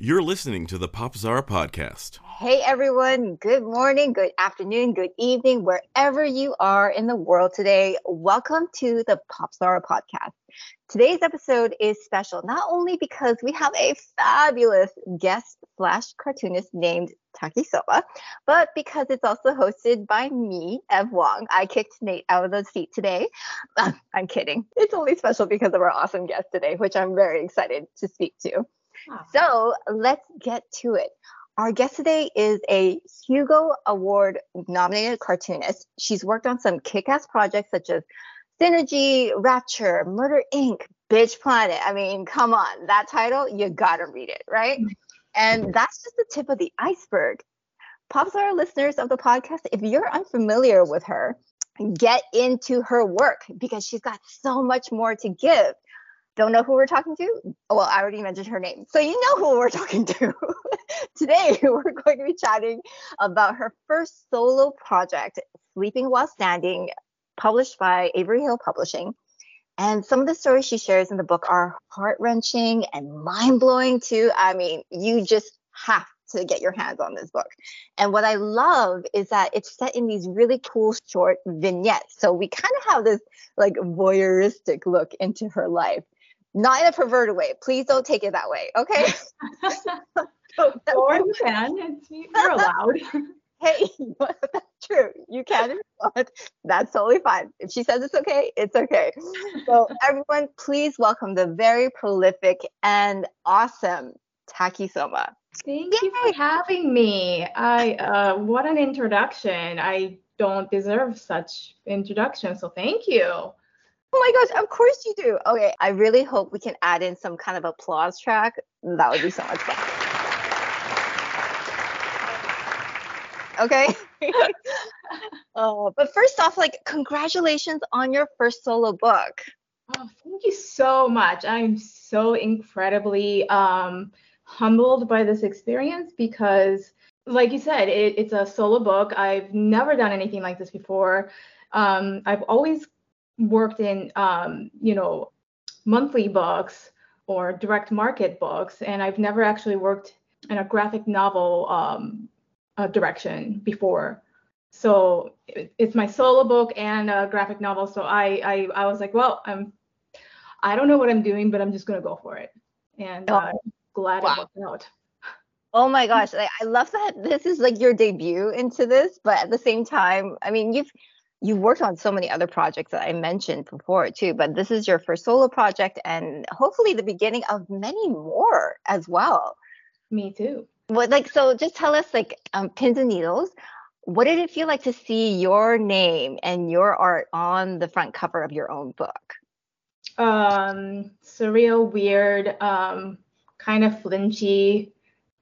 You're listening to the Popzara Podcast. Hey, everyone. Good morning, good afternoon, good evening, wherever you are in the world today. Welcome to the Popzara Podcast. Today's episode is special, not only because we have a fabulous guest / cartoonist named Takisoba, but because it's also hosted by me, Ev Wong. I kicked Nate out of the seat today. I'm kidding. It's only special because of our awesome guest today, which I'm very excited to speak to. Wow. So let's get to it. Our guest today is a Hugo Award-nominated cartoonist. She's worked on some kick-ass projects such as Synergy, Rapture, Murder, Inc., Bitch Planet. I mean, come on. That title, you gotta read it, right? And that's just the tip of the iceberg. Popzara listeners of the podcast, if you're unfamiliar with her, get into her work because she's got so much more to give. Don't know who we're talking to? Well, I already mentioned her name, so you know who we're talking to. Today, we're going to be chatting about her first solo project, Sleeping While Standing, published by Avery Hill Publishing. And some of the stories she shares in the book are heart-wrenching and mind-blowing too. I mean, you just have to get your hands on this book. And what I love is that it's set in these really cool short vignettes. So we kind of have this like voyeuristic look into her life. Not in a perverted way. Please don't take it that way, okay? Or you can. You're allowed. Hey, that's true. You can if you want. That's totally fine. If she says it's okay, it's okay. So everyone, please welcome the very prolific and awesome Takisoma. Thank you for having me. What an introduction. I don't deserve such introduction, so thank you. Oh my gosh, of course you do. Okay, I really hope we can add in some kind of applause track. That would be so much fun. Okay. But first off, like, congratulations on your first solo book. Oh, thank you so much. I'm so incredibly humbled by this experience because, like you said, it's a solo book. I've never done anything like this before. I've always worked in, monthly books or direct market books, and I've never actually worked in a graphic novel direction before. So it's my solo book and a graphic novel. So I was like, well, I don't know what I'm doing, but I'm just gonna go for it. And I'm glad it worked out. Oh my gosh, I love that this is like your debut into this, but at the same time, I mean, you've worked on so many other projects that I mentioned before too, but this is your first solo project and hopefully the beginning of many more as well. Me too. Well, so just tell us, pins and needles, what did it feel like to see your name and your art on the front cover of your own book? Surreal, weird, kind of flinchy,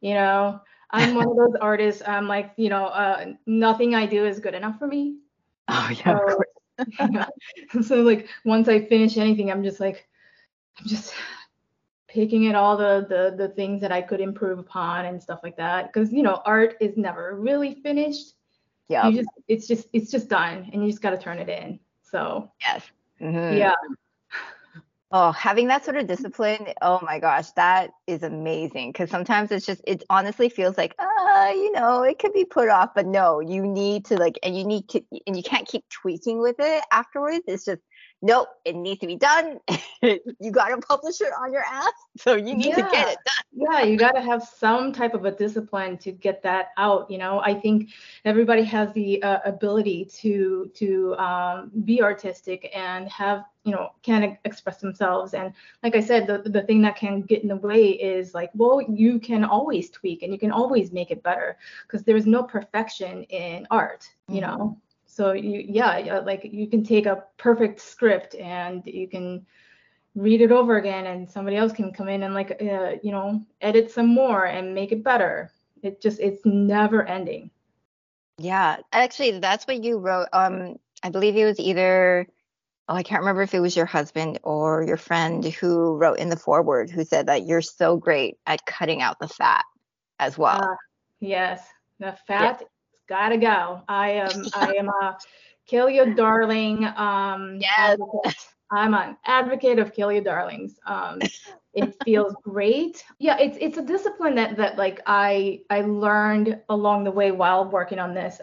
I'm one of those artists, I'm like, nothing I do is good enough for me. Oh, yeah, of course. So, like, once I finish anything, I'm just picking at all the things that I could improve upon and stuff like that. Because, art is never really finished. Yeah. It's just done and you just got to turn it in. So. Yes. Mm-hmm. Yeah. Oh, having that sort of discipline. Oh my gosh. That is amazing. Because sometimes it honestly feels like, it could be put off, but no, you need to and you can't keep tweaking with it afterwards. It's just, nope, it needs to be done. You got a publisher on your ass, so you need to get it done. Yeah, you got to have some type of a discipline to get that out. I think everybody has the ability to be artistic and have, can express themselves. And like I said, the thing that can get in the way is like, well, you can always tweak and you can always make it better because there is no perfection in art, Mm-hmm. So you can take a perfect script and you can read it over again, and somebody else can come in and edit some more and make it better. It's never ending. Yeah, actually, that's what you wrote. I believe it was either, I can't remember if it was your husband or your friend who wrote in the foreword who said that you're so great at cutting out the fat as well. Yes, the fat. Yeah. Gotta go. I am a kill your darling. Yes. I'm an advocate of kill your darlings. It feels great. Yeah, it's a discipline that like I learned along the way while working on this,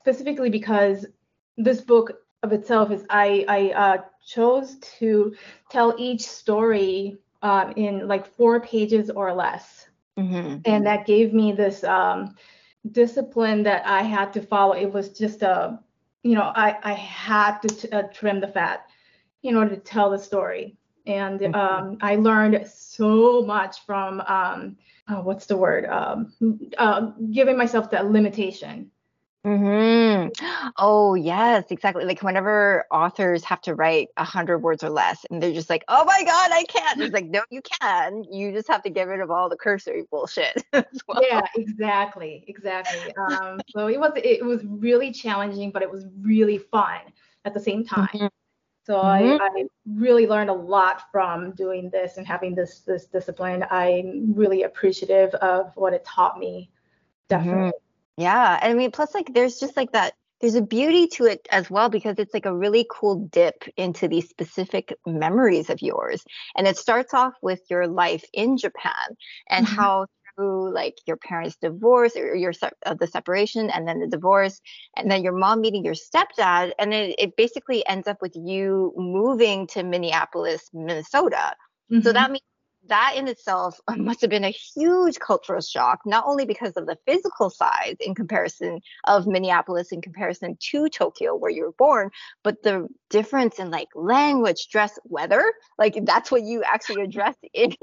specifically because this book of itself is I chose to tell each story in like 4 pages or less. Mm-hmm. And that gave me this discipline that I had to follow. It was just I had to trim the fat in order to tell the story. And I learned so much from, giving myself that limitation. Hmm. Oh, yes, exactly. Like whenever authors have to write 100 words or less, and they're just like, oh, my God, I can't. It's like, no, you can. You just have to get rid of all the cursory bullshit. Well. Yeah, exactly. So it was really challenging, but it was really fun at the same time. Mm-hmm. So I really learned a lot from doing this and having this discipline. I'm really appreciative of what it taught me, definitely. Mm-hmm. Yeah, I mean, plus like there's just like that, there's a beauty to it as well because it's like a really cool dip into these specific memories of yours. And it starts off with your life in Japan and mm-hmm. how through like your parents' divorce or the separation and then the divorce and then your mom meeting your stepdad. And it basically ends up with you moving to Minneapolis, Minnesota. Mm-hmm. So that means that in itself must have been a huge cultural shock, not only because of the physical size in comparison of Minneapolis in comparison to Tokyo where you were born, but the difference in like language, dress, weather, like that's what you actually addressed in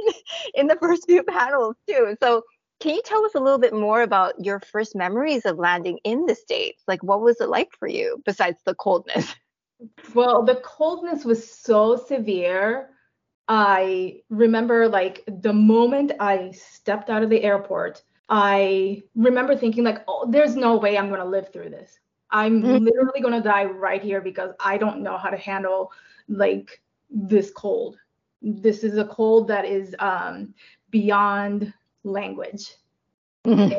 the first few panels too. So can you tell us a little bit more about your first memories of landing in the States? Like what was it like for you besides the coldness? Well, the coldness was so severe. I remember like the moment I stepped out of the airport, I remember thinking like, oh, there's no way I'm going to live through this. I'm literally going to die right here because I don't know how to handle like this cold. This is a cold that is beyond language. Mm-hmm.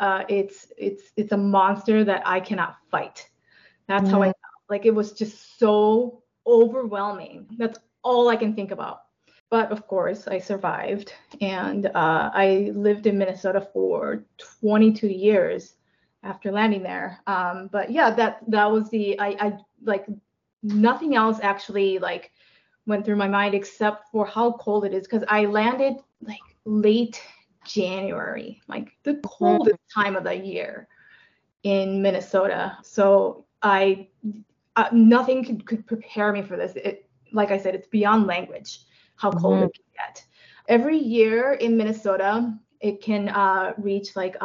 And, it's a monster that I cannot fight. That's how I felt. Like it was just so overwhelming. That's all I can think about. But of course, I survived. And I lived in Minnesota for 22 years after landing there. But yeah, that was I like nothing else actually like went through my mind except for how cold it is. Because I landed like late January, like the coldest time of the year in Minnesota. So I nothing could prepare me for this. Like I said, it's beyond language, how cold it can get. Every year in Minnesota, it can reach like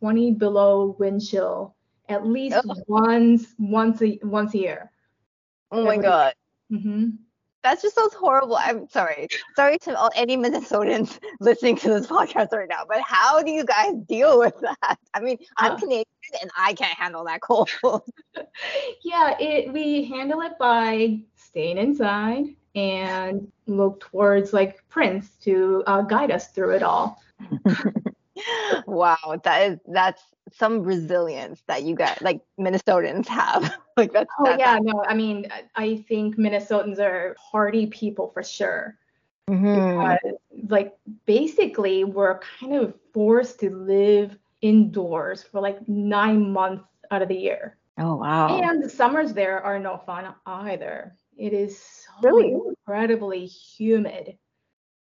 20 below wind chill at least once a year. Oh my God. Mm-hmm. That just sounds horrible. I'm sorry. Sorry to any Minnesotans listening to this podcast right now, but how do you guys deal with that? I mean, I'm Canadian and I can't handle that cold. Yeah, we handle it by staying inside and look towards like Prince to guide us through it all. Wow, that's some resilience that you guys, like Minnesotans have. Like that's. Oh yeah, no, I mean, I think Minnesotans are hardy people for sure. Mm-hmm. Like basically, we're kind of forced to live indoors for like 9 months out of the year. Oh wow! And the summers there are no fun either. It is so incredibly humid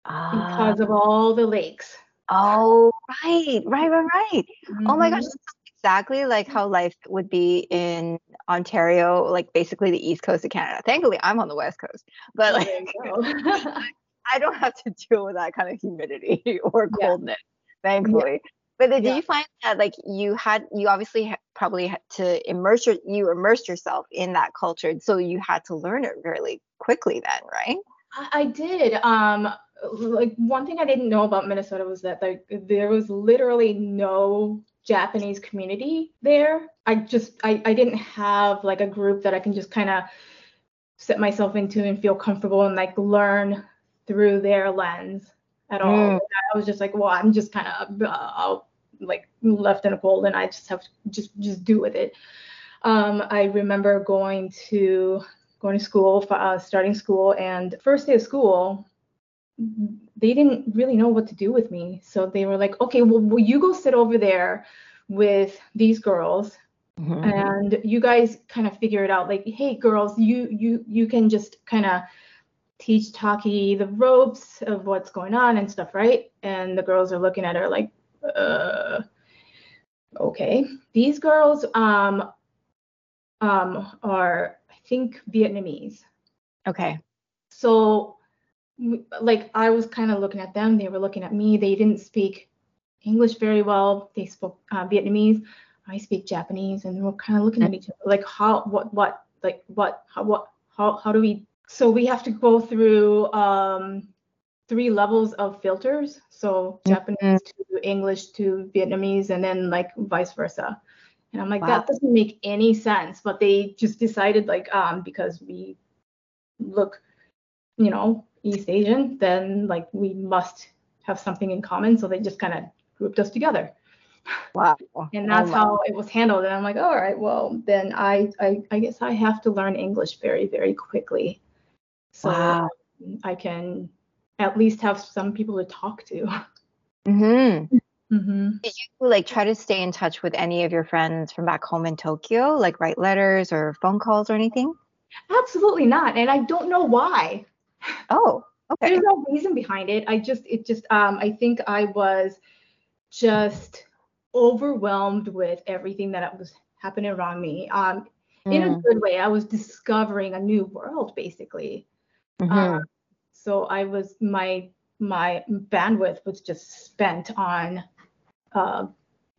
because of all the lakes. Oh, right. Mm-hmm. Oh my gosh, that's exactly like how life would be in Ontario, like basically the east coast of Canada. Thankfully, I'm on the west coast, but like I don't have to deal with that kind of humidity or coldness, thankfully. Yeah. But did you find that like you obviously probably had to immerse yourself in that culture, so you had to learn it really quickly then, right? I did. Like one thing I didn't know about Minnesota was that like there was literally no Japanese community there. I didn't have like a group that I can just kind of set myself into and feel comfortable and like learn through their lens at all. I was just like, well, I'm just kind of like left in a cold and I just have to just do with it. I remember going to going to school, starting school. And first day of school, they didn't really know what to do with me. So they were like, okay, well, will you go sit over there with these girls? Mm-hmm. And you guys kind of figure it out. Like, hey, girls, you can just kind of teach Taki the ropes of what's going on and stuff, right? And the girls are looking at her like, okay. These girls are, I think, Vietnamese. Okay. So, like, I was kind of looking at them. They were looking at me. They didn't speak English very well. They spoke Vietnamese. I speak Japanese, and we're kind of looking at each other like, how do we? So we have to go through 3 levels of filters. So Japanese to English to Vietnamese, and then like vice versa. And I'm like, that doesn't make any sense. But they just decided like, because we look, East Asian, then like we must have something in common. So they just kind of grouped us together. Wow. And that's how it was handled. And I'm like, all right, well, then I guess I have to learn English very, very quickly. So I can at least have some people to talk to. Mm-hmm. Mm-hmm. Did you like try to stay in touch with any of your friends from back home in Tokyo, like write letters or phone calls or anything? Absolutely not. And I don't know why. Oh, okay. There's no reason behind it. I think I was just overwhelmed with everything that was happening around me. In a good way, I was discovering a new world, basically. Mm-hmm. So I was, my bandwidth was just spent on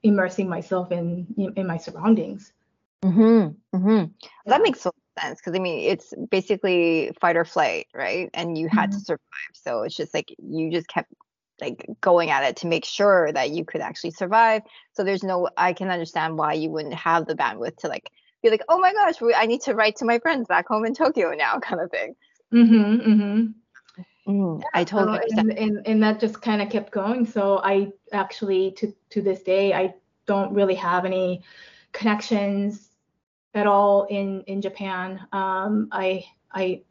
immersing myself in my surroundings. Mm-hmm. Mm-hmm. Yeah. That makes so much sense, because I mean, it's basically fight or flight, right? And you had to survive. So it's just like, you just kept like going at it to make sure that you could actually survive. So I can understand why you wouldn't have the bandwidth to like be like, oh my gosh, I need to write to my friends back home in Tokyo now, kind of thing. Mm-hmm. Mm-hmm. Yeah, I totally understand. And that just kind of kept going. So I actually, to this day, I don't really have any connections at all in Japan. I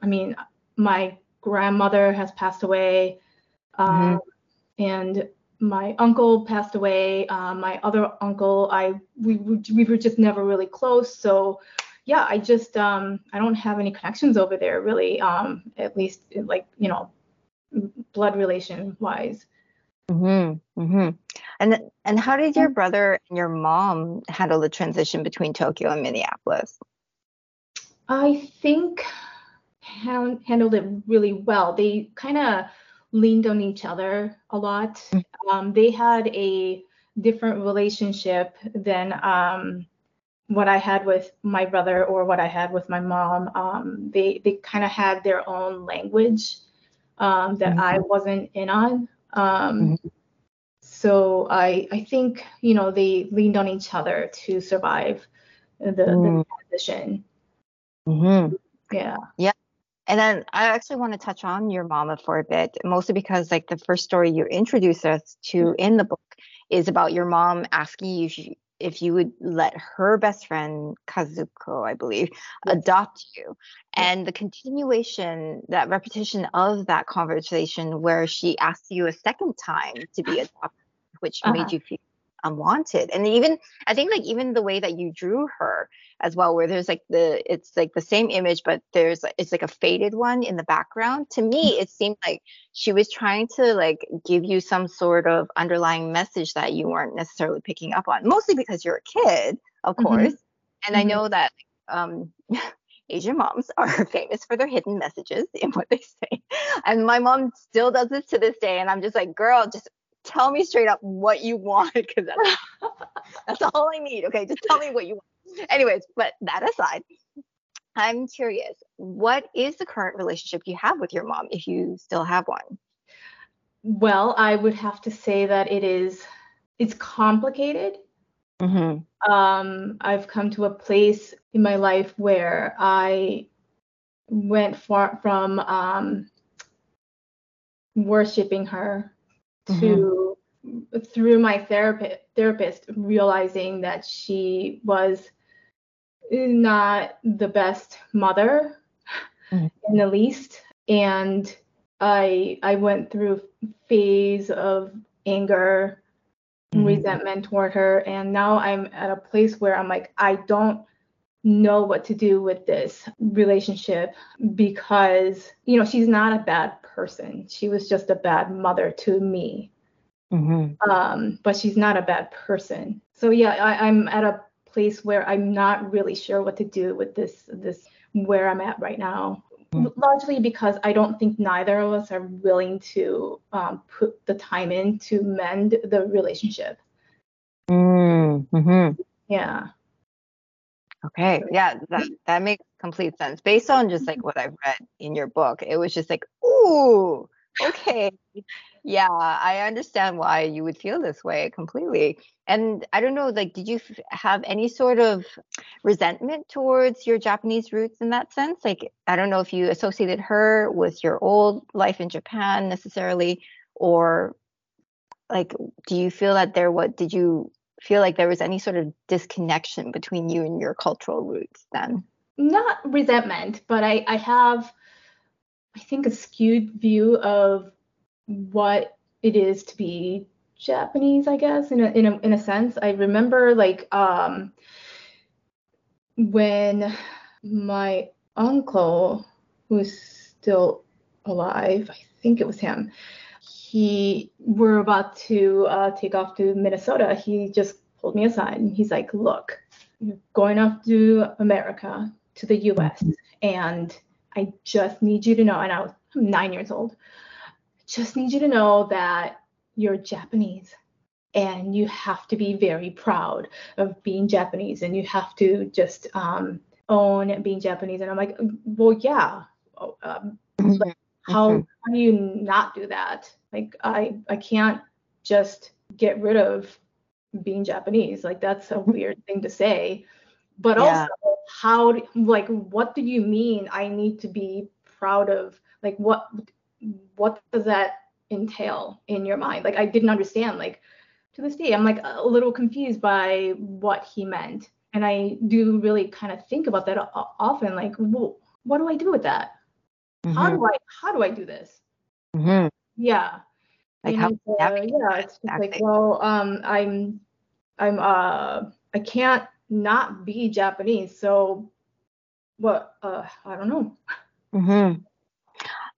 mean, my grandmother has passed away. Mm-hmm. And my uncle passed away. My other uncle, we were just never really close. So, yeah, I just I don't have any connections over there really. At least like blood relation wise. Mm-hmm. Mm-hmm. And how did your brother and your mom handle the transition between Tokyo and Minneapolis? I think handled it really well. They kind of leaned on each other a lot. They had a different relationship than what I had with my brother or what I had with my mom. They kind of had their own language that I wasn't in on. So I think, they leaned on each other to survive the transition. Mm-hmm. Yeah. Yeah. And then I actually want to touch on your mama for a bit, mostly because like the first story you introduced us to in the book is about your mom asking you if you would let her best friend, Kazuko, I believe, adopt you. And the continuation, that repetition of that conversation where she asked you a second time to be adopted, which made you feel unwanted. And even I think like even the way that you drew her as well, where there's like it's like the same image, but it's like a faded one in the background. To me, it seemed like she was trying to like give you some sort of underlying message that you weren't necessarily picking up on, mostly because you're a kid, of course. And I know that Asian moms are famous for their hidden messages in what they say. And my mom still does this to this day. And I'm just like, girl, just tell me straight up what you want, because that's all I need. Okay, just tell me what you want. Anyways, but that aside, I'm curious, what is the current relationship you have with your mom, if you still have one? Well, I would have to say that it's complicated. Mm-hmm. I've come to a place in my life where I went from worshiping her to through my therapist realizing that she was not the best mother in the least. And I went through a phase of anger and resentment toward her. And now I'm at a place where I'm like, I don't know what to do with this relationship because, you know, she's not a bad person. She was just a bad mother to me. Mm-hmm. But she's not a bad person. So yeah, I'm at a place where I'm not really sure what to do with this where I'm at right now. Mm-hmm. Largely because I don't think neither of us are willing to put the time in to mend the relationship. Mm-hmm. Yeah. Okay. Yeah, that makes complete sense. Based on just like what I've read in your book, it was just like, ooh, okay. Yeah, I understand why you would feel this way completely. And I don't know, like, did you have any sort of resentment towards your Japanese roots in that sense? Like, I don't know if you associated her with your old life in Japan necessarily, or like, did you feel like there was any sort of disconnection between you and your cultural roots then? Not resentment, but I have, I think, a skewed view of what it is to be Japanese, I guess, in a sense. I remember, like, when my uncle, who's still alive, I think it was him, he were about to take off to Minnesota. He just pulled me aside and he's like, look, you're going off to America, to the US, and I just need you to know, and I'm 9 years old, just need you to know that you're Japanese and you have to be very proud of being Japanese and you have to just own being Japanese. And I'm like, well, yeah. Like, how do you not do that? Like, I can't just get rid of being Japanese. Like, that's a weird thing to say. But also, what do you mean I need to be proud of? Like, what does that entail in your mind? Like, I didn't understand. Like, to this day, I'm like a little confused by what he meant. And I do really kind of think about that often. Like, what do I do with that? Mm-hmm. How do I do this? Mm-hmm. Yeah. Like, and, it's just like, well, I can't not be Japanese. So what, I don't know. Mm-hmm.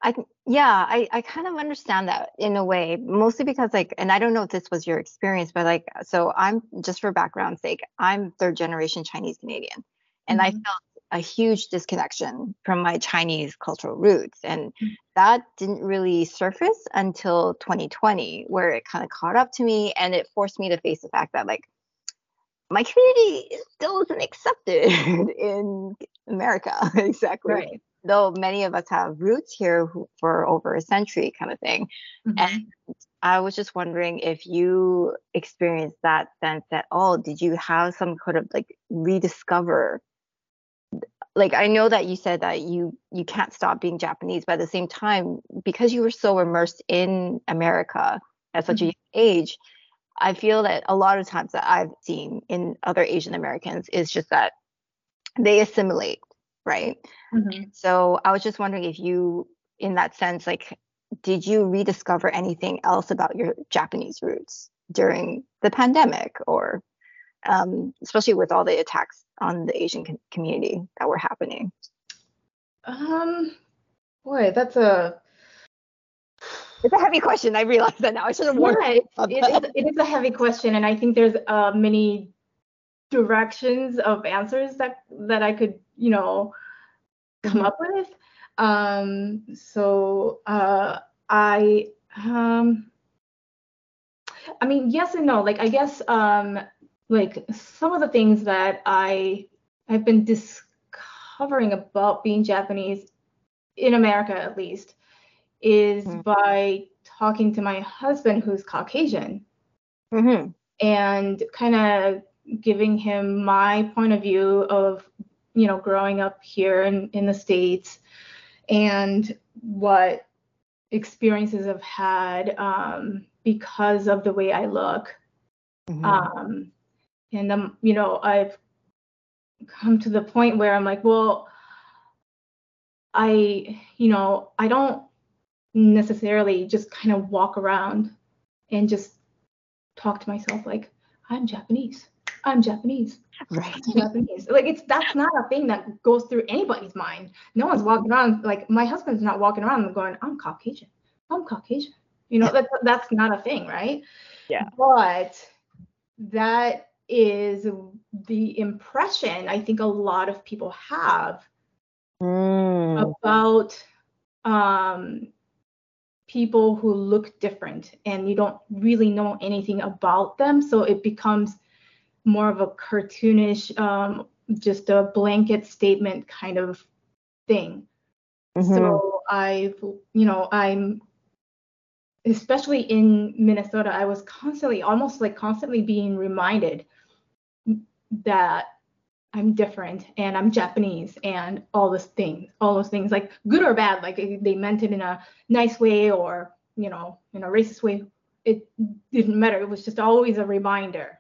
I kind of understand that in a way, mostly because, like, and I don't know if this was your experience, but like, so I'm, just for background's sake, I'm third generation Chinese Canadian, and I felt a huge disconnection from my Chinese cultural roots, and that didn't really surface until 2020, where it kind of caught up to me, and it forced me to face the fact that, like, my community still isn't accepted in America, exactly. Right. Though many of us have roots here for over a century kind of thing. Mm-hmm. And I was just wondering if you experienced that sense at all. Did you have some kind of, like, rediscover? Like, I know that you said that you can't stop being Japanese, but at the same time, because you were so immersed in America at such a young age, I feel that a lot of times that I've seen in other Asian Americans is just that they assimilate. Right. Mm-hmm. So I was just wondering if you, in that sense, like, did you rediscover anything else about your Japanese roots during the pandemic, or especially with all the attacks on the Asian community that were happening? Boy, it's a heavy question. I realized that now. I should have warned you. It is a heavy question. And I think there's many directions of answers that I could, you know, come up with. I mean, yes and no. Like, I guess, like, some of the things that I've been discovering about being Japanese in America, at least, is by talking to my husband, who's Caucasian, and kind of giving him my point of view of, you know, growing up here in the States and what experiences I've had because of the way I look. Mm-hmm. You know, I've come to the point where I'm like, well, I don't necessarily just kind of walk around and just talk to myself like, I'm Japanese. Right. I'm Japanese. Like, that's not a thing that goes through anybody's mind. No one's walking around, like, my husband's not walking around and going, I'm Caucasian. That's not a thing, right? Yeah. But that is the impression I think a lot of people have about people who look different, and you don't really know anything about them. So it becomes more of a cartoonish, just a blanket statement kind of thing. Mm-hmm. So I'm especially in Minnesota, I was constantly being reminded that I'm different and I'm Japanese and all those things, like good or bad, like they meant it in a nice way or, in a racist way. It didn't matter. It was just always a reminder.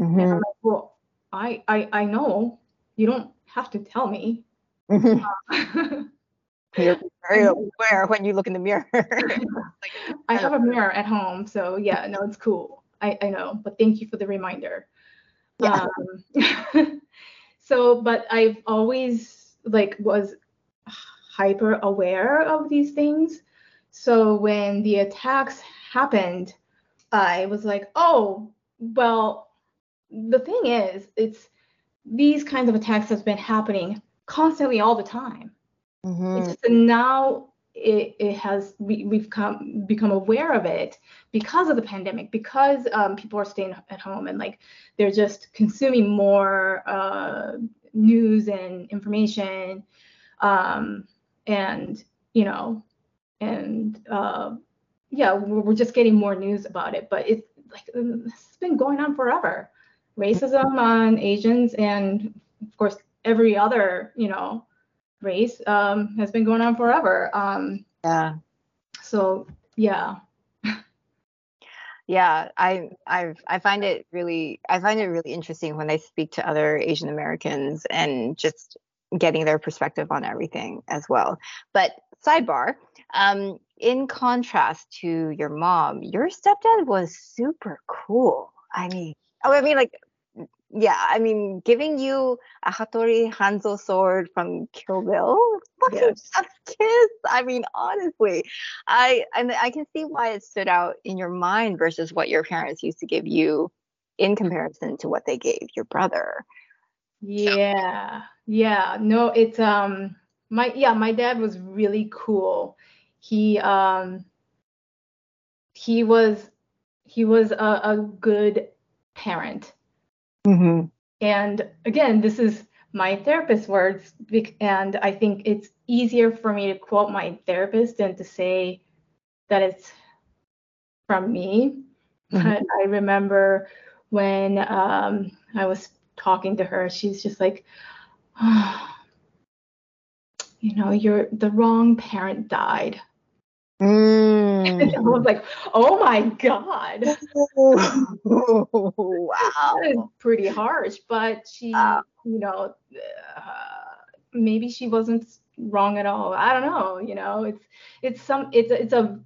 Mm-hmm. And I'm like, well, I know you don't have to tell me. Mm-hmm. You're very aware when you look in the mirror. I have a mirror at home, so yeah, no, it's cool. I know, but thank you for the reminder. Yeah. But I've always was hyper aware of these things. So when the attacks happened, I was like, oh, well, the thing is, it's these kinds of attacks that's been happening constantly all the time. Mm-hmm. It's just now we've become aware of it because of the pandemic, because people are staying at home and they're just consuming more news and information, we're just getting more news about it. But it's it's been going on forever. Racism on Asians and of course every other race has been going on forever. I find it really interesting when I speak to other Asian Americans and just getting their perspective on everything as well. But sidebar, in contrast to your mom, your stepdad was super cool. Giving you a Hattori Hanzo sword from Kill Bill, fucking chef's kiss. Honestly, I can see why it stood out in your mind versus what your parents used to give you in comparison to what they gave your brother. Yeah, yeah. No, it's my dad was really cool. He was a good parent. Mm-hmm. And again, this is my therapist's words, and I think it's easier for me to quote my therapist than to say that it's from me. Mm-hmm. But I remember when I was talking to her, she's just like, oh, the wrong parent died. And I was like, oh my God. Wow. That is pretty harsh, but she, maybe she wasn't wrong at all. I don't know. It's a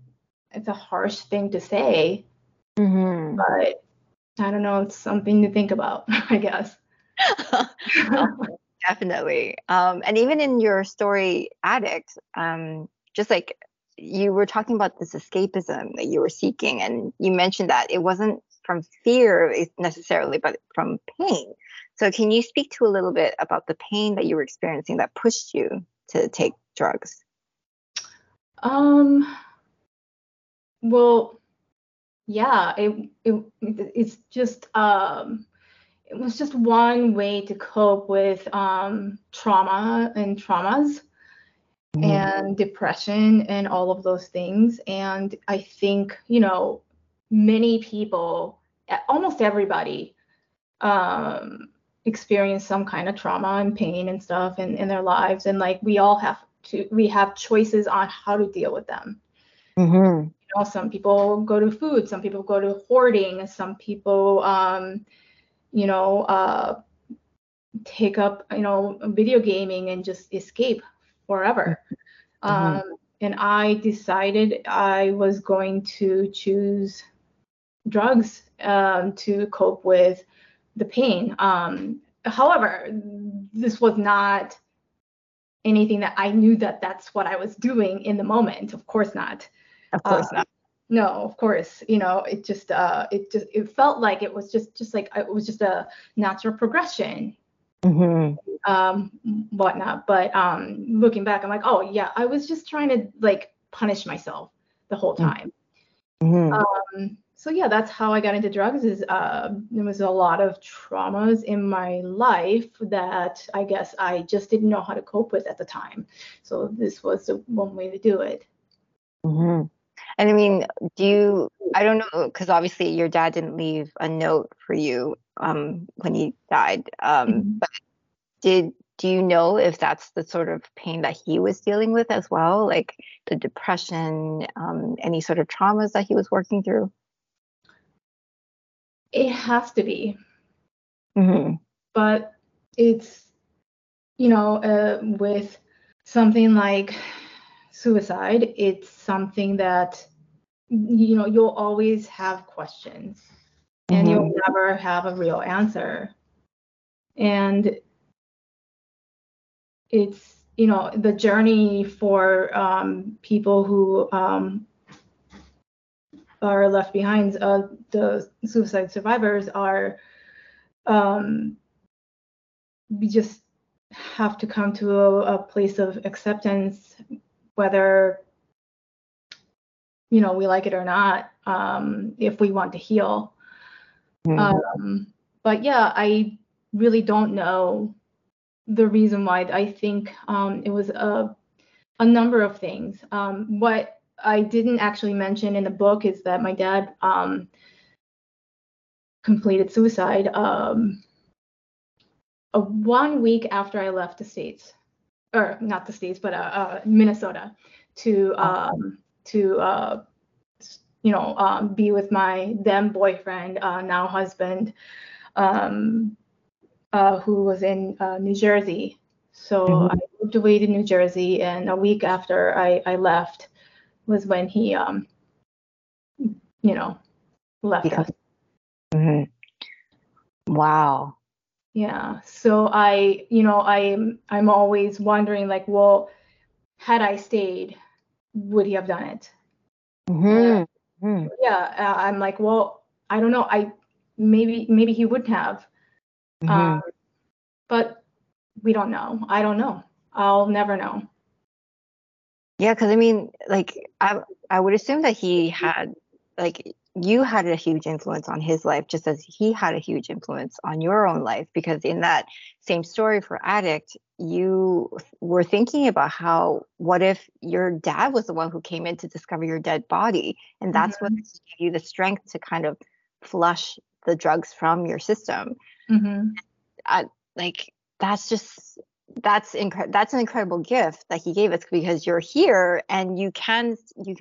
harsh thing to say, mm-hmm. but I don't know. It's something to think about, I guess. Definitely. And even in your story, Addict, you were talking about this escapism that you were seeking, and you mentioned that it wasn't from fear necessarily, but from pain. So can you speak to a little bit about the pain that you were experiencing that pushed you to take drugs? Well, yeah, it was just one way to cope with trauma and traumas. And depression and all of those things. And I think, many people, almost everybody, experience some kind of trauma and pain and stuff in their lives. And we have choices on how to deal with them. Mm-hmm. Some people go to food, some people go to hoarding, some people, take up, video gaming and just escape forever. And I decided I was going to choose drugs to cope with the pain. However, this was not anything that I knew that that's what I was doing in the moment. Of course not. Of course not. No, of course. You know, it felt like it was just a natural progression. Mm-hmm. Whatnot. But looking back, I'm like, oh yeah, I was just trying to like punish myself the whole time. Mm-hmm. So yeah, that's how I got into drugs. Is there was a lot of traumas in my life that I guess I just didn't know how to cope with at the time. So this was the one way to do it. Mm-hmm. And I mean, I don't know, because obviously your dad didn't leave a note for you when he died. But do you know if that's the sort of pain that he was dealing with as well? Like the depression, any sort of traumas that he was working through? It has to be. Mm-hmm. But it's, you know, with something like suicide, it's something that, you know, you'll always have questions and you'll never have a real answer. And it's, you know, the journey for people who are left behind, the suicide survivors are, we just have to come to a place of acceptance, whether, you know, we like it or not, if we want to heal. But yeah, I really don't know the reason why. I think it was a number of things. What I didn't actually mention in the book is that my dad completed suicide 1 week after I left the States. Or not the States, but Minnesota, to be with my then boyfriend, now husband, who was in New Jersey. So I moved away to New Jersey, and a week after I left was when he, left us. Mm-hmm. Wow. Yeah. So I'm always wondering, like, well, had I stayed, would he have done it? Mm-hmm. Yeah. I'm like, well, I don't know. Maybe he wouldn't have. But we don't know. I don't know. I'll never know. Yeah. Cause I mean, like, I would assume that he had, like, you had a huge influence on his life, just as he had a huge influence on your own life, because in that same story for Addict, you were thinking about what if your dad was the one who came in to discover your dead body? And that's what gave you the strength to kind of flush the drugs from your system. Mm-hmm. That's an incredible gift that he gave us, because you're here and you can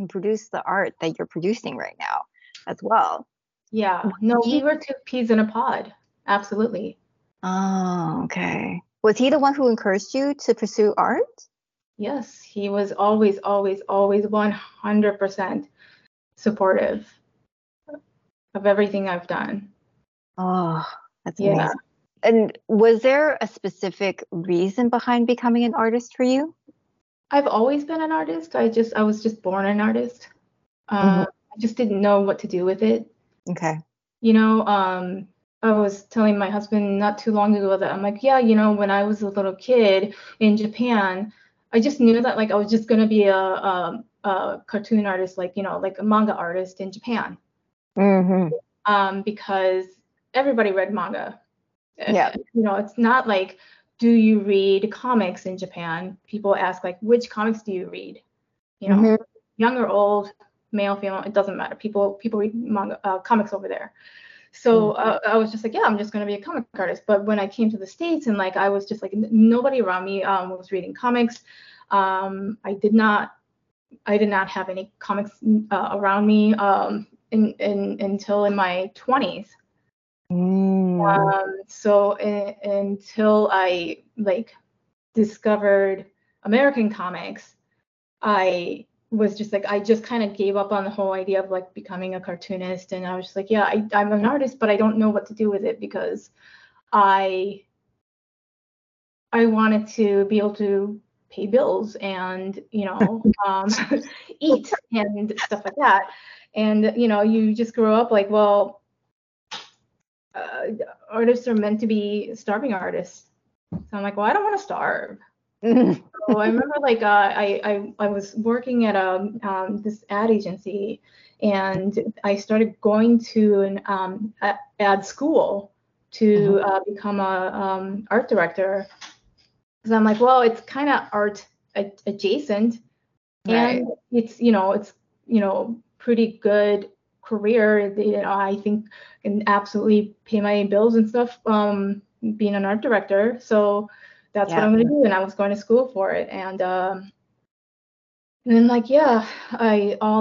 produce the art that you're producing right now as well. Yeah. No, we were two peas in a pod. Absolutely. Oh, okay. Was he the one who encouraged you to pursue art? Yes, he was always, always, always 100% supportive of everything I've done. Oh, that's amazing. And was there a specific reason behind becoming an artist for you? I've always been an artist. I was just born an artist. I just didn't know what to do with it. Okay. You know, I was telling my husband not too long ago that I'm like, yeah, you know, when I was a little kid in Japan, I just knew that, like, I was just going to be a cartoon artist, like, you know, like a manga artist in Japan. Because everybody read manga. Yeah. You know, it's not like, do you read comics in Japan? People ask, like, which comics do you read? You know, young or old, male, female, it doesn't matter. People read manga, comics over there. So I was just like, yeah, I'm just going to be a comic artist. But when I came to the States, and like, I was just like, nobody around me was reading comics. I did not have any comics around me until in my 20s. Until I like discovered American comics, I was just like, I just kind of gave up on the whole idea of like becoming a cartoonist. And I was just like, yeah, I'm an artist, but I don't know what to do with it, because I wanted to be able to pay bills and, you know, eat and stuff like that. And, you know, you just grow up like, well, artists are meant to be starving artists. So I'm like, well, I don't want to starve. So I remember like I was working at this ad agency, and I started going to an ad school to become a art director, because I'm like, well, it's kind of art adjacent, right? And it's pretty good career. You know, I think can absolutely pay my bills and stuff. Being an art director, so. That's what I'm going to do. And I was going to school for it. And then like, all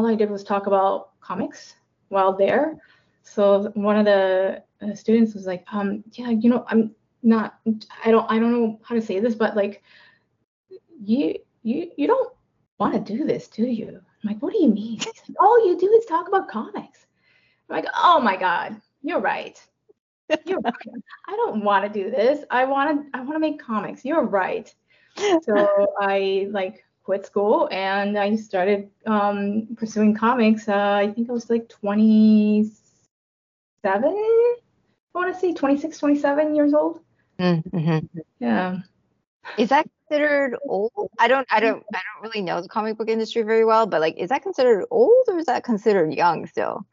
I did was talk about comics while there. So one of the students was like, I don't know how to say this, but like, you don't want to do this, do you? I'm like, what do you mean? Like, all you do is talk about comics. I'm like, oh my God, you're right. You're right. I don't want to do this. I want to make comics. You're right. So I like quit school and I started pursuing comics. I think I was like 27. I want to say 26, 27 years old. Mm-hmm. Yeah. Is that considered old? I don't really know the comic book industry very well, but like, is that considered old or is that considered young still?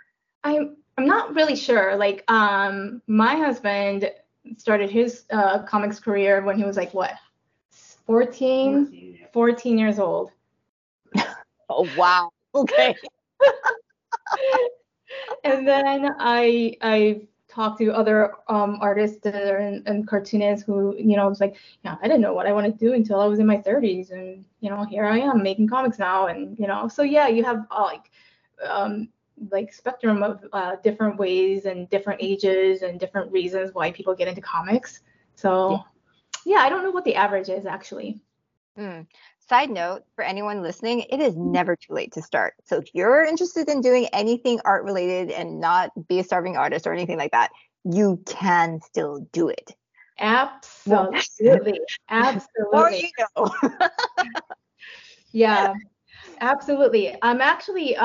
I'm not really sure. Like, my husband started his comics career when he was like, what, 14 years old. Oh, wow. Okay. And then I talked to other artists and cartoonists who, you know, was like, yeah, I didn't know what I wanted to do until I was in my 30s. And, you know, here I am making comics now. And, you know, so, yeah, you have like spectrum of different ways and different ages and different reasons why people get into comics. So yeah, I don't know what the average is actually. Side note for anyone listening, it is never too late to start. So if you're interested in doing anything art related and not be a starving artist or anything like that, you can still do it. Absolutely. Absolutely. Or you know. Yeah, absolutely. I'm actually,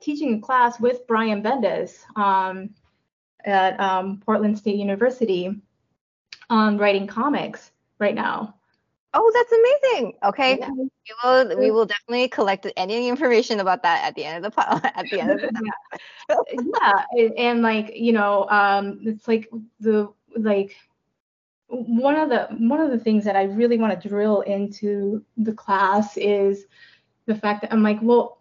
teaching a class with Brian Bendis at Portland State University on writing comics right now. Oh, that's amazing. Okay. Yeah. We will definitely collect any information about that at the end of the podcast. Yeah. And like, you know, it's like one of the things that I really want to drill into the class is the fact that I'm like, well,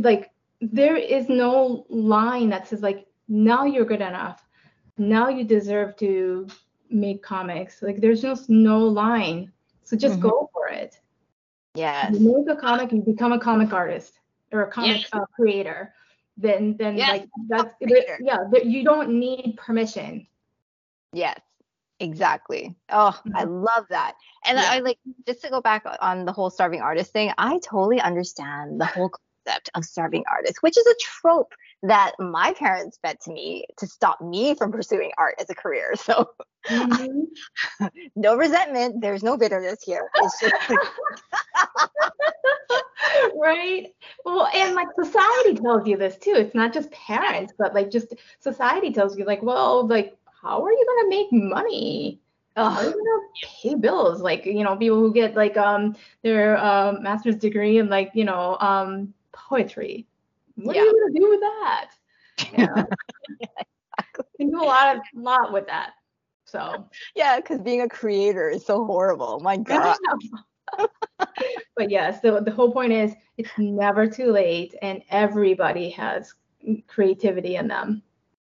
like there is no line that says like, now you're good enough, now you deserve to make comics. Like there's just no line, so just go for it. Yes, you make a comic, you become a comic artist or a comic creator, then yes. Like that's you don't need permission. Yes, exactly. Oh, I love that. And I like, just to go back on the whole starving artist thing, I totally understand the whole of starving artists, which is a trope that my parents fed to me to stop me from pursuing art as a career. So no resentment, there's no bitterness here. It's just like... Right. Well, and like society tells you this too. It's not just parents, but like just society tells you like, well, like how are you gonna make money? How are you gonna pay bills? Like, you know, people who get like their master's degree and like, you know, poetry. What are you gonna do with that? You know? Exactly. You do a lot with that. So yeah, because being a creator is so horrible. My God. But yes, the whole point is it's never too late, and everybody has creativity in them.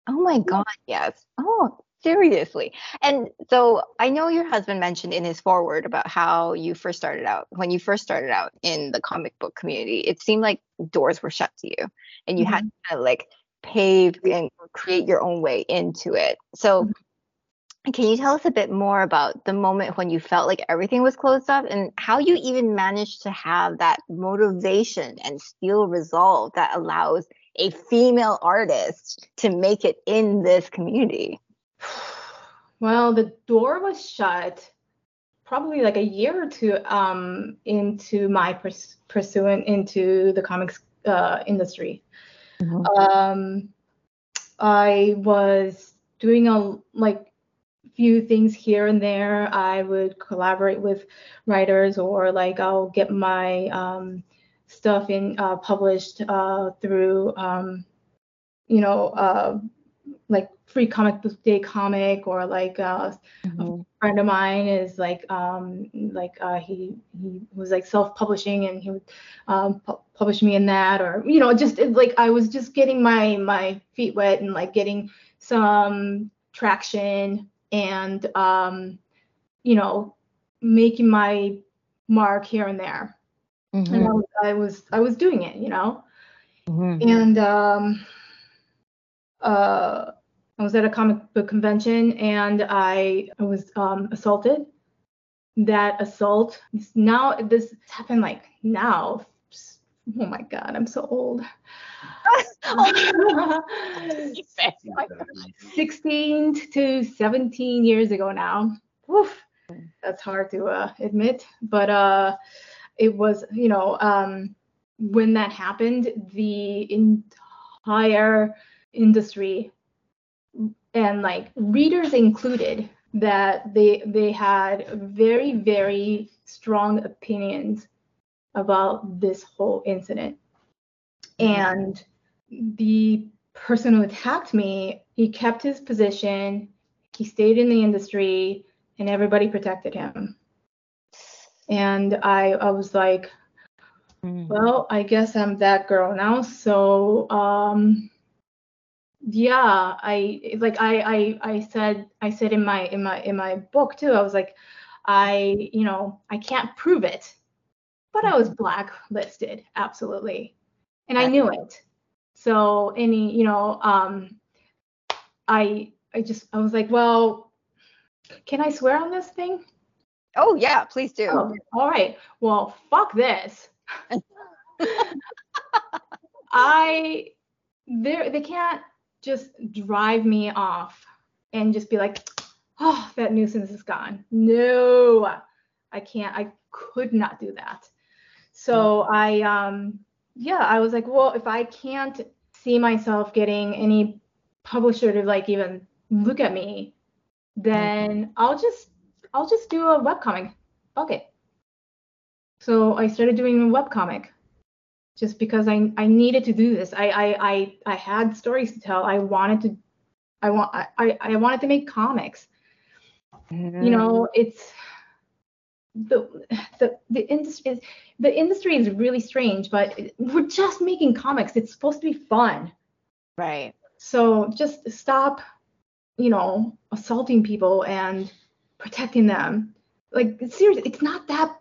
Oh my God, yes. Oh. Seriously. And so I know your husband mentioned in his foreword about how you first started out. When you first started out in the comic book community, it seemed like doors were shut to you and you had to kind of like pave and create your own way into it. So Can you tell us a bit more about the moment when you felt like everything was closed up and how you even managed to have that motivation and steel resolve that allows a female artist to make it in this community? Well, the door was shut probably like a year or two into my pursuing into the comics industry. Mm-hmm. I was doing few things here and there. I would collaborate with writers, or like I'll get my stuff published through like Free Comic Book Day comic, or like a friend of mine is he was like self-publishing and he would publish me in that, or I was just getting my feet wet and like getting some traction and making my mark here and there. Mm-hmm. And I was doing it, Mm-hmm. And I was at a comic book convention and I was assaulted. That assault this happened like now. Oh my God, I'm so old. 16 to 17 years ago now. Oof, that's hard to admit, but it was, when that happened, the entire industry and like readers included, that they had very, very strong opinions about this whole incident. And the person who attacked me, he kept his position, he stayed in the industry, and everybody protected him. And I was like, well, I guess I'm that girl now. So I said in my book too, I was like, I can't prove it, but I was blacklisted, absolutely. And I knew it. So I was like, well, can I swear on this thing? Oh yeah, please do. Oh, all right. Well, fuck this. They can't just drive me off and just be like, oh, that nuisance is gone. No, I can't. I could not do that. So I was like, well, if I can't see myself getting any publisher to like even look at me, then I'll just do a webcomic. Fuck it. So I started doing a webcomic just because I needed to do this. I had stories to tell. I wanted to make comics. Mm. It's the industry is really strange, but we're just making comics. It's supposed to be fun, right? So just stop, assaulting people and protecting them. Like seriously, it's not that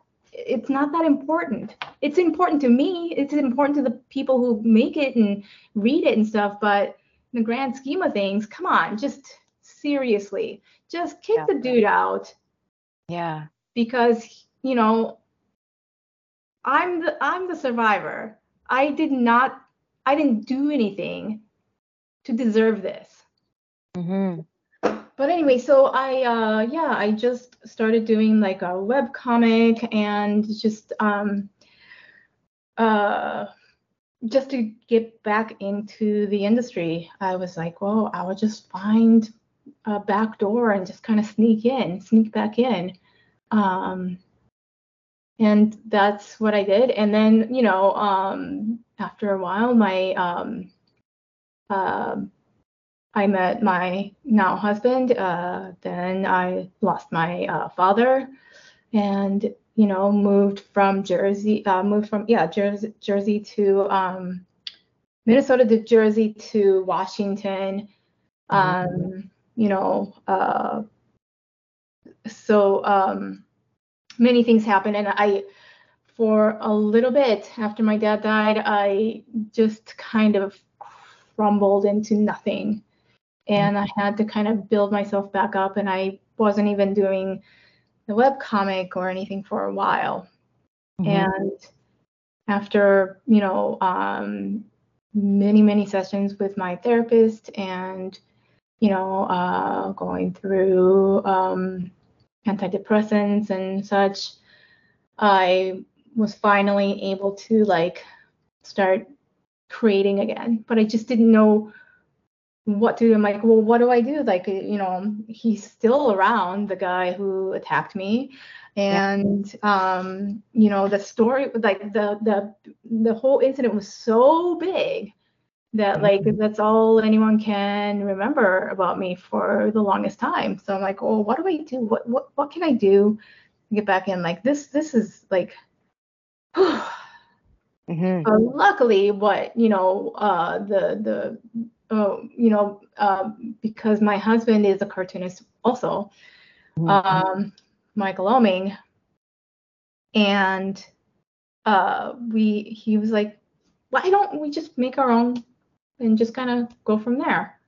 important. It's important to me. It's important to the people who make it and read it and stuff. But in the grand scheme of things, come on, just seriously, just kick the dude out. Yeah. Because, I'm the survivor. I didn't do anything to deserve this. Mm-hmm. But anyway, so I just started doing like a web comic and just to get back into the industry. I was like, well, I would just find a back door and just kind of sneak back in. And that's what I did. And then, after a while, I met my now husband, then I lost my father, and, moved from Jersey, Jersey to, Minnesota to Jersey to Washington, So many things happened, and for a little bit after my dad died, I just kind of crumbled into nothing. and I had to kind of build myself back up, and I wasn't even doing the webcomic or anything for a while. Mm-hmm. And after, you know, many sessions with my therapist and, you know, going through antidepressants and such, I was finally able to like start creating again, but I just didn't know what to do. I'm like, well, what do I do? Like, you know, he's still around, the guy who attacked me, and you know, the story, like the whole incident was so big that like that's all anyone can remember about me for the longest time. So I'm like, oh, what do I do? What can I do to get back in? Like this is like. Mm-hmm. Luckily, what, you know, because my husband is a cartoonist also, mm-hmm. Michael Loming, and he was like, why don't we just make our own and just kind of go from there?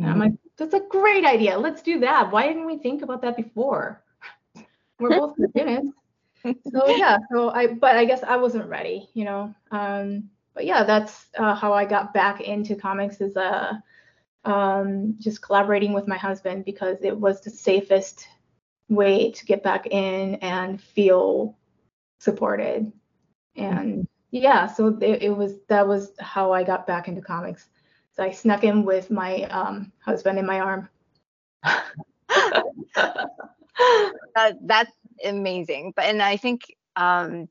Mm-hmm. And I'm like, that's a great idea. Let's do that. Why didn't we think about that before? We're both cartoonists. So yeah, but I guess I wasn't ready, you know. But yeah, that's how I got back into comics, is just collaborating with my husband, because it was the safest way to get back in and feel supported. And yeah, so that was how I got back into comics. So I snuck in with my husband in my arm. That's amazing. But and I think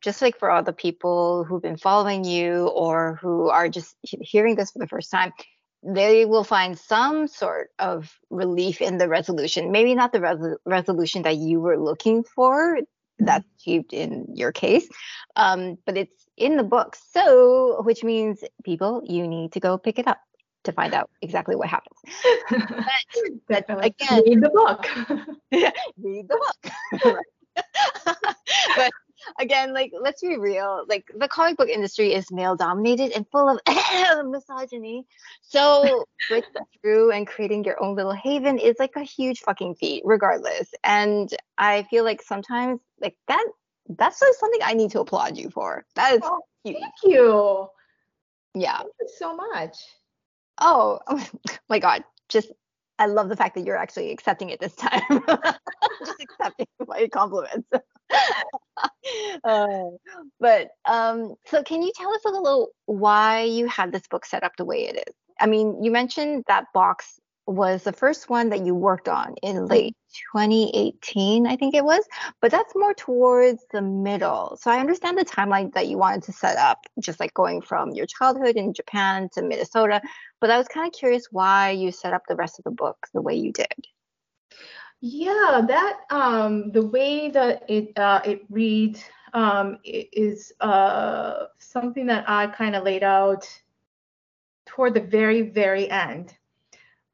just like for all the people who've been following you or who are just hearing this for the first time, they will find some sort of relief in the resolution. Maybe not the resolution that you were looking for, that's achieved in your case, but it's in the book. So, which means, people, you need to go pick it up to find out exactly what happens. But again, read the book. Yeah, read the book. But again, like, let's be real. Like, the comic book industry is male dominated and full of misogyny. So breaking through and creating your own little haven is like a huge fucking feat, regardless. And I feel like sometimes, like that's like something I need to applaud you for. That is huge. Thank you. Yeah. Thank you so much. Oh my God, just, I love the fact that you're actually accepting it this time. Just accepting my compliments. So can you tell us a little why you had this book set up the way it is? I mean, you mentioned that box was the first one that you worked on in late 2018, I think it was, but that's more towards the middle. So I understand the timeline that you wanted to set up, just like going from your childhood in Japan to Minnesota, but I was kind of curious why you set up the rest of the book the way you did. Yeah, that the way that it reads is something that I kind of laid out toward the very, very end.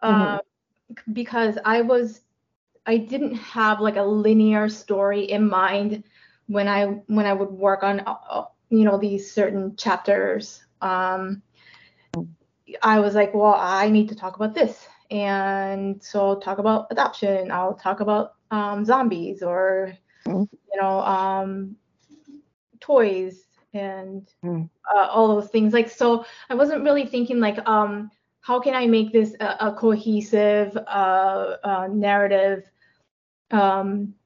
Mm-hmm. Because I didn't have like a linear story in mind when I would work on, you know, these certain chapters. I was like, well, I need to talk about this, and so I'll talk about adoption. I'll talk about zombies, or you know, toys, and all those things. Like, so I wasn't really thinking like, how can I make this a cohesive narrative to,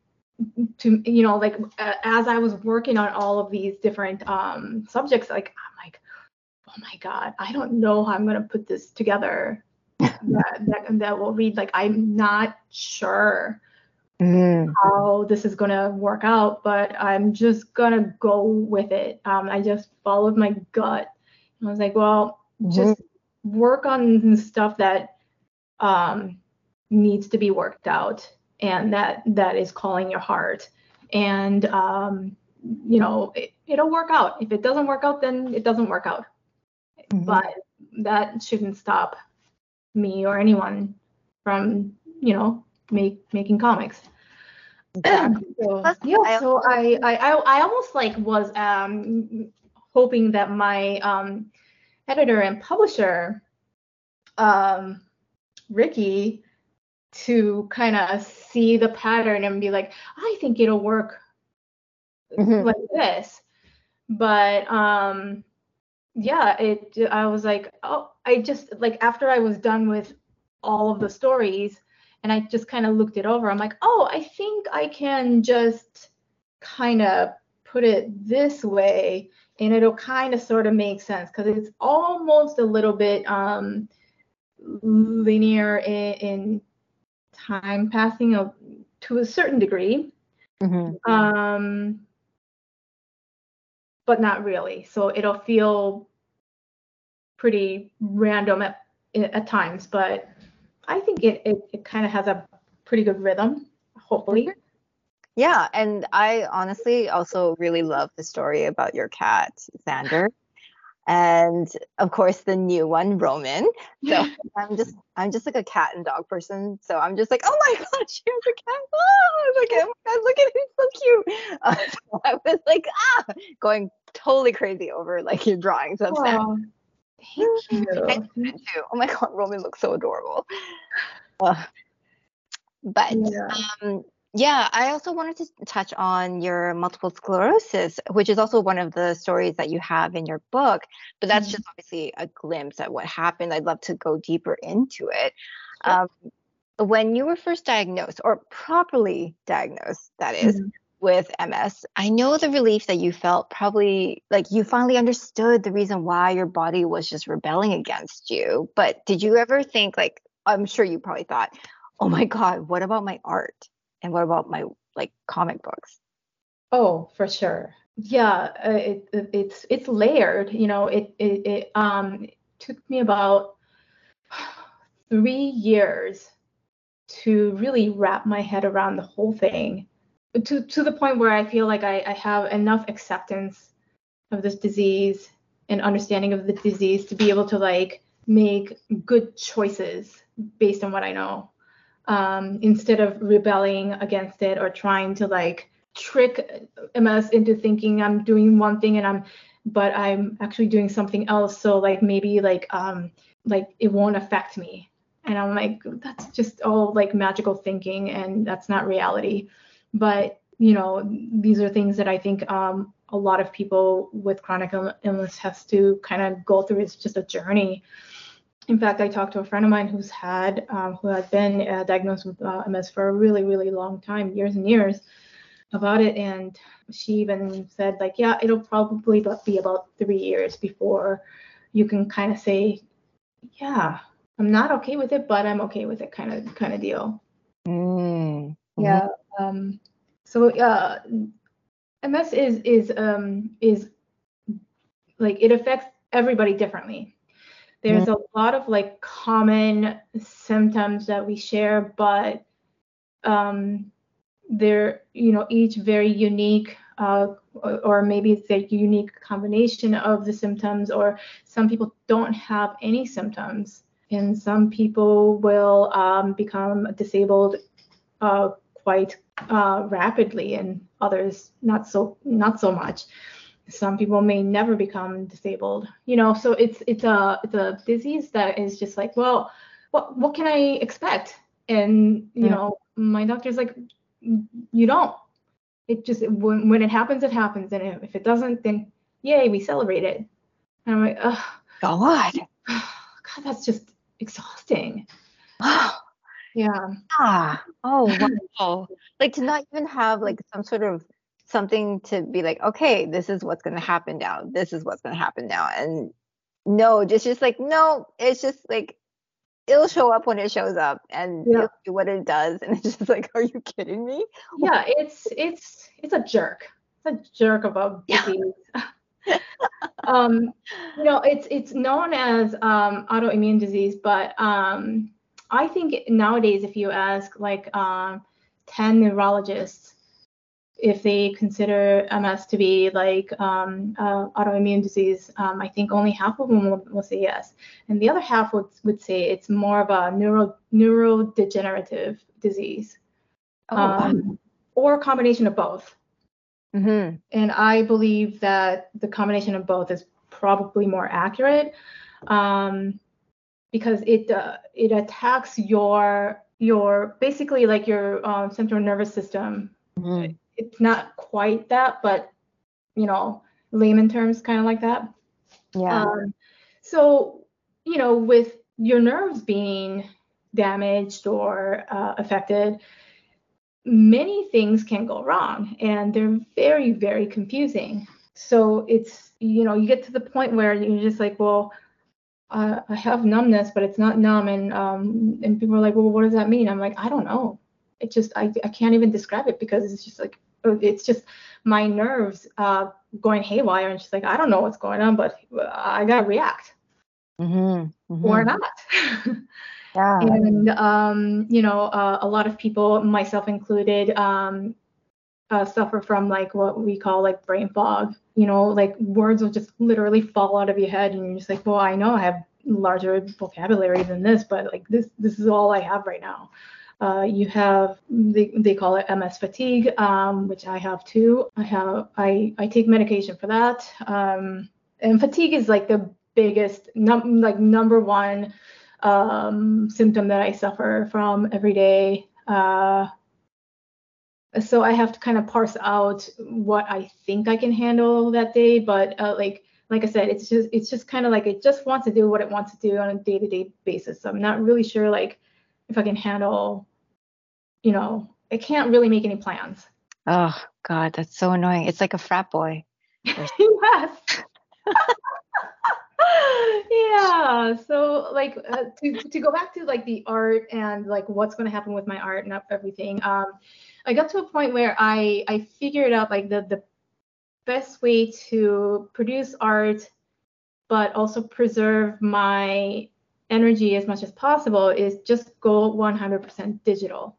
you know, like as I was working on all of these different subjects, like I'm like, oh my God, I don't know how I'm going to put this together that will read. Like, I'm not sure how this is going to work out, but I'm just going to go with it. I just followed my gut. And I was like, well, just work on stuff that needs to be worked out, and that is calling your heart, and you know, it'll work out. If it doesn't work out, then it doesn't work out, but that shouldn't stop me or anyone from, you know, making comics. Exactly. I almost like was hoping that my editor and publisher Ricky to kind of see the pattern and be like, I think it'll work like this. But I was like, oh, I just like after I was done with all of the stories and I just kind of looked it over, I'm like, oh, I think I can just kind of put it this way and it'll kind of sort of make sense, because it's almost a little bit linear in time passing to a certain degree, but not really. So it'll feel pretty random at times, but I think it kind of has a pretty good rhythm, hopefully. Yeah, and I honestly also really love the story about your cat, Xander. And of course the new one, Roman. So I'm just like a cat and dog person. So I'm just like, oh my god, she has a cat. Oh, like, oh my god, look at him, so cute. So I was like, going totally crazy over like your drawings of Xander. Thank you. I did too. Oh my god, Roman looks so adorable. I also wanted to touch on your multiple sclerosis, which is also one of the stories that you have in your book, but that's just obviously a glimpse at what happened. I'd love to go deeper into it. Yeah. When you were first diagnosed, or properly diagnosed, that is, with MS, I know the relief that you felt, probably like you finally understood the reason why your body was just rebelling against you. But did you ever think, like, I'm sure you probably thought, oh my god, what about my art? And what about my like comic books? Oh, for sure. Yeah, it's layered. You know, it took me about 3 years to really wrap my head around the whole thing, to the point where I feel like I have enough acceptance of this disease and understanding of the disease to be able to like make good choices based on what I know. Instead of rebelling against it or trying to like trick MS into thinking I'm doing one thing but I'm actually doing something else. So like maybe like it won't affect me. And I'm like, that's just all like magical thinking, and that's not reality. But you know, these are things that I think a lot of people with chronic illness has to kind of go through. It's just a journey. In fact, I talked to a friend of mine who had been diagnosed with MS for a really, really long time, years and years about it. And she even said, like, yeah, it'll probably be about 3 years before you can kind of say, yeah, I'm not okay with it, but I'm okay with it kind of deal. Mm-hmm. Yeah. MS is like, it affects everybody differently. There's a lot of like common symptoms that we share, but they're, you know, each very unique, or maybe it's a unique combination of the symptoms, or some people don't have any symptoms, and some people will become disabled quite rapidly, and others not so much. Some people may never become disabled, you know. So it's a disease that is just like, well, what can I expect? And you know, my doctor's like, you don't. It just when it happens, and if it doesn't, then yay, we celebrate it. And I'm like, God, that's just exhausting. Wow. Yeah. Ah. Oh wow. Like to not even have like some sort of something to be like, okay, this is what's going to happen now. This is what's going to happen now. And no, just like, no, it's just like, it'll show up when it shows up, and it'll do what it does. And it's just like, are you kidding me? Yeah. It's a jerk. It's a jerk of a disease. You know, it's known as autoimmune disease, but I think nowadays, if you ask like 10 neurologists, if they consider MS to be like autoimmune disease, I think only half of them will say yes. And the other half would say it's more of a neurodegenerative disease, or a combination of both. Mm-hmm. And I believe that the combination of both is probably more accurate. because it attacks your basically like your central nervous system. Mm-hmm. It's not quite that, but you know, layman terms, kind of like that. Yeah. So you know, with your nerves being damaged or affected, many things can go wrong, and they're very, very confusing. So it's, you know, you get to the point where you're just like, well, I have numbness, but it's not numb. And people are like, well, what does that mean? I'm like, I don't know. It just, I can't even describe it, because it's just like, it's just my nerves going haywire. And she's like, I don't know what's going on, but I got to react. Mm-hmm, mm-hmm. Or not. Yeah. And, you know, a lot of people, myself included, suffer from like what we call like brain fog, you know, like words will just literally fall out of your head. And you're just like, well, I know I have larger vocabulary than this, but like this is all I have right now. You have, they call it MS fatigue, which I have too. I take medication for that. And fatigue is like the biggest, number one symptom that I suffer from every day. So I have to kind of parse out what I think I can handle that day. But like I said, it's just kind of like it just wants to do what it wants to do on a day-to-day basis. So I'm not really sure like if I can handle, you know, I can't really make any plans. Oh, God, that's so annoying. It's like a frat boy. Yes. Yeah, so like to go back to like the art and like what's going to happen with my art and everything, I got to a point where I figured out like the best way to produce art but also preserve my energy as much as possible is just go 100% digital,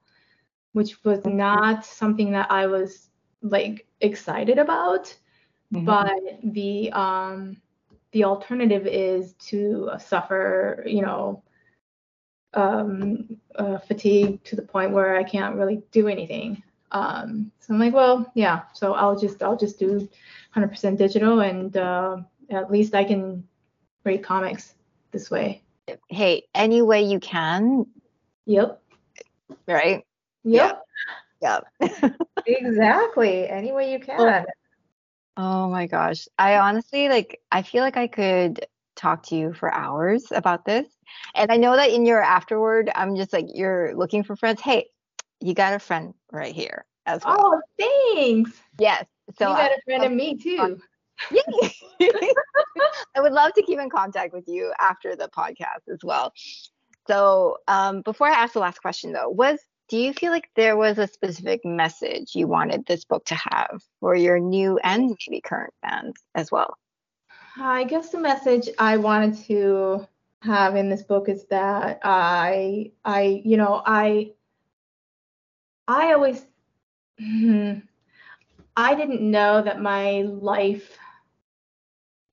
which was not something that I was like excited about. Mm-hmm. But the alternative is to suffer, you know, fatigue to the point where I can't really do anything. So I'm like, well, yeah. So I'll just do 100% digital, and at least I can read comics this way. Hey, any way you can. Yep. Right. Yep. Yep. Exactly. Any way you can. Well, oh my gosh. I honestly, I feel like I could talk to you for hours about this. And I know that in your afterward, I'm just like, you're looking for friends. Hey, you got a friend right here as well. Oh, thanks. Yes. So you got a friend in me too. Yay. I would love to keep in contact with you after the podcast as well. So before I ask the last question though, do you feel like there was a specific message you wanted this book to have for your new and maybe current fans as well? I guess the message I wanted to have in this book is that I didn't know that my life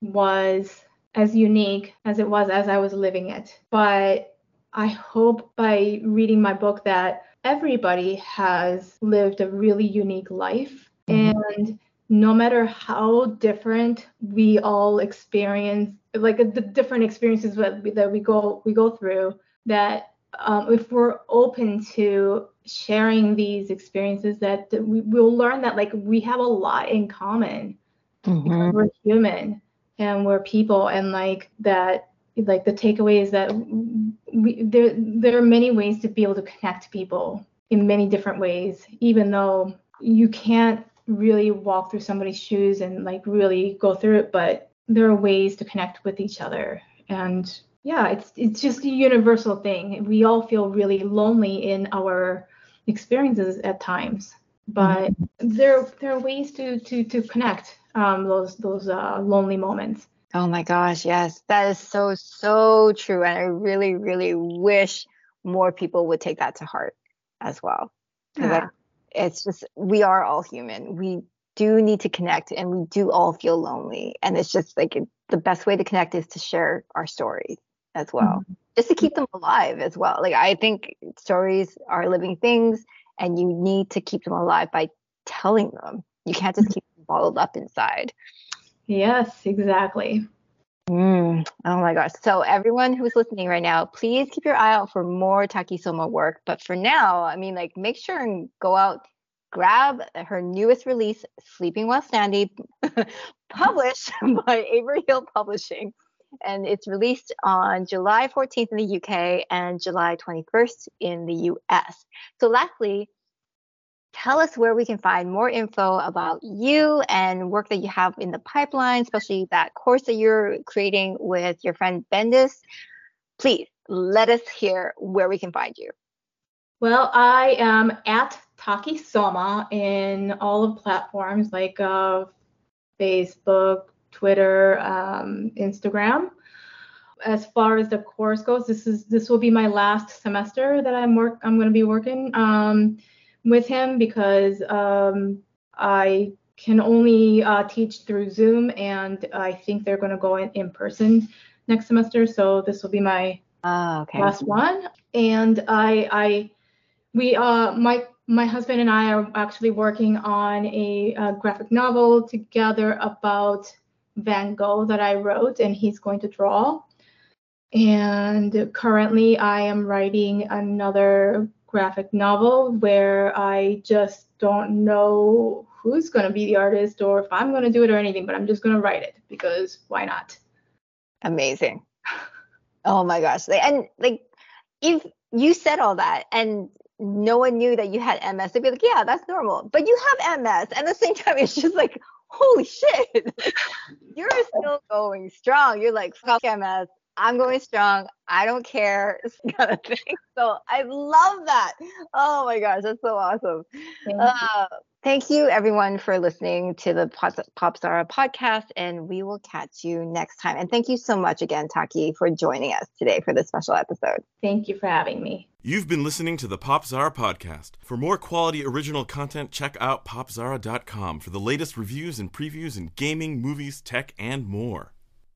was as unique as it was as I was living it. But I hope by reading my book that everybody has lived a really unique life, and no matter how different we all experience, like the different experiences that we go through, that if we're open to sharing these experiences, that we'll learn that like we have a lot in common. Mm-hmm. We're human and we're people, and like that, like the takeaway is that there are many ways to be able to connect people in many different ways, even though you can't really walk through somebody's shoes and like really go through it, but there are ways to connect with each other. And yeah, it's just a universal thing. We all feel really lonely in our experiences at times, but mm-hmm. there are ways to connect those lonely moments. Oh my gosh, yes. That is so, so true. And I really, really wish more people would take that to heart as well. Yeah. It's just, we are all human. We do need to connect, and we do all feel lonely. And it's just like the best way to connect is to share our stories as well, mm-hmm. just to keep them alive as well. Like, I think stories are living things, and you need to keep them alive by telling them. You can't just keep them bottled up inside. Yes, exactly. Oh my gosh. So everyone who's listening right now, please keep your eye out for more Takisoma work. But for now, I mean, like, make sure and go out, grab her newest release, Sleeping While Standing, published by Avery Hill Publishing. And it's released on July 14th in the UK and July 21st in the US. So lastly, tell us where we can find more info about you and work that you have in the pipeline, especially that course that you're creating with your friend Bendis. Please let us hear where we can find you. Well, I am at Takisoma in all of platforms like Facebook, Twitter, Instagram. As far as the course goes, this will be my last semester that I'm going to be working with him, because I can only teach through Zoom, and I think they're going to go in person next semester. So this will be my last one. And my husband and I are actually working on a graphic novel together about Van Gogh that I wrote, and he's going to draw. And currently I am writing another graphic novel where I just don't know who's going to be the artist or if I'm going to do it or anything, but I'm just going to write it because why not? Amazing. Oh my gosh. And like, if you said all that and no one knew that you had MS, they'd be like, yeah, that's normal. But you have MS. And at the same time, it's just like, holy shit, you're still going strong. You're like, fuck MS. I'm going strong. I don't care. It's kind of thing. So I love that. Oh my gosh, that's so awesome. Thank you everyone for listening to the Popzara podcast, and we will catch you next time. And thank you so much again, Taki, for joining us today for this special episode. Thank you for having me. You've been listening to the Popzara podcast. For more quality original content, check out popzara.com for the latest reviews and previews in gaming, movies, tech, and more.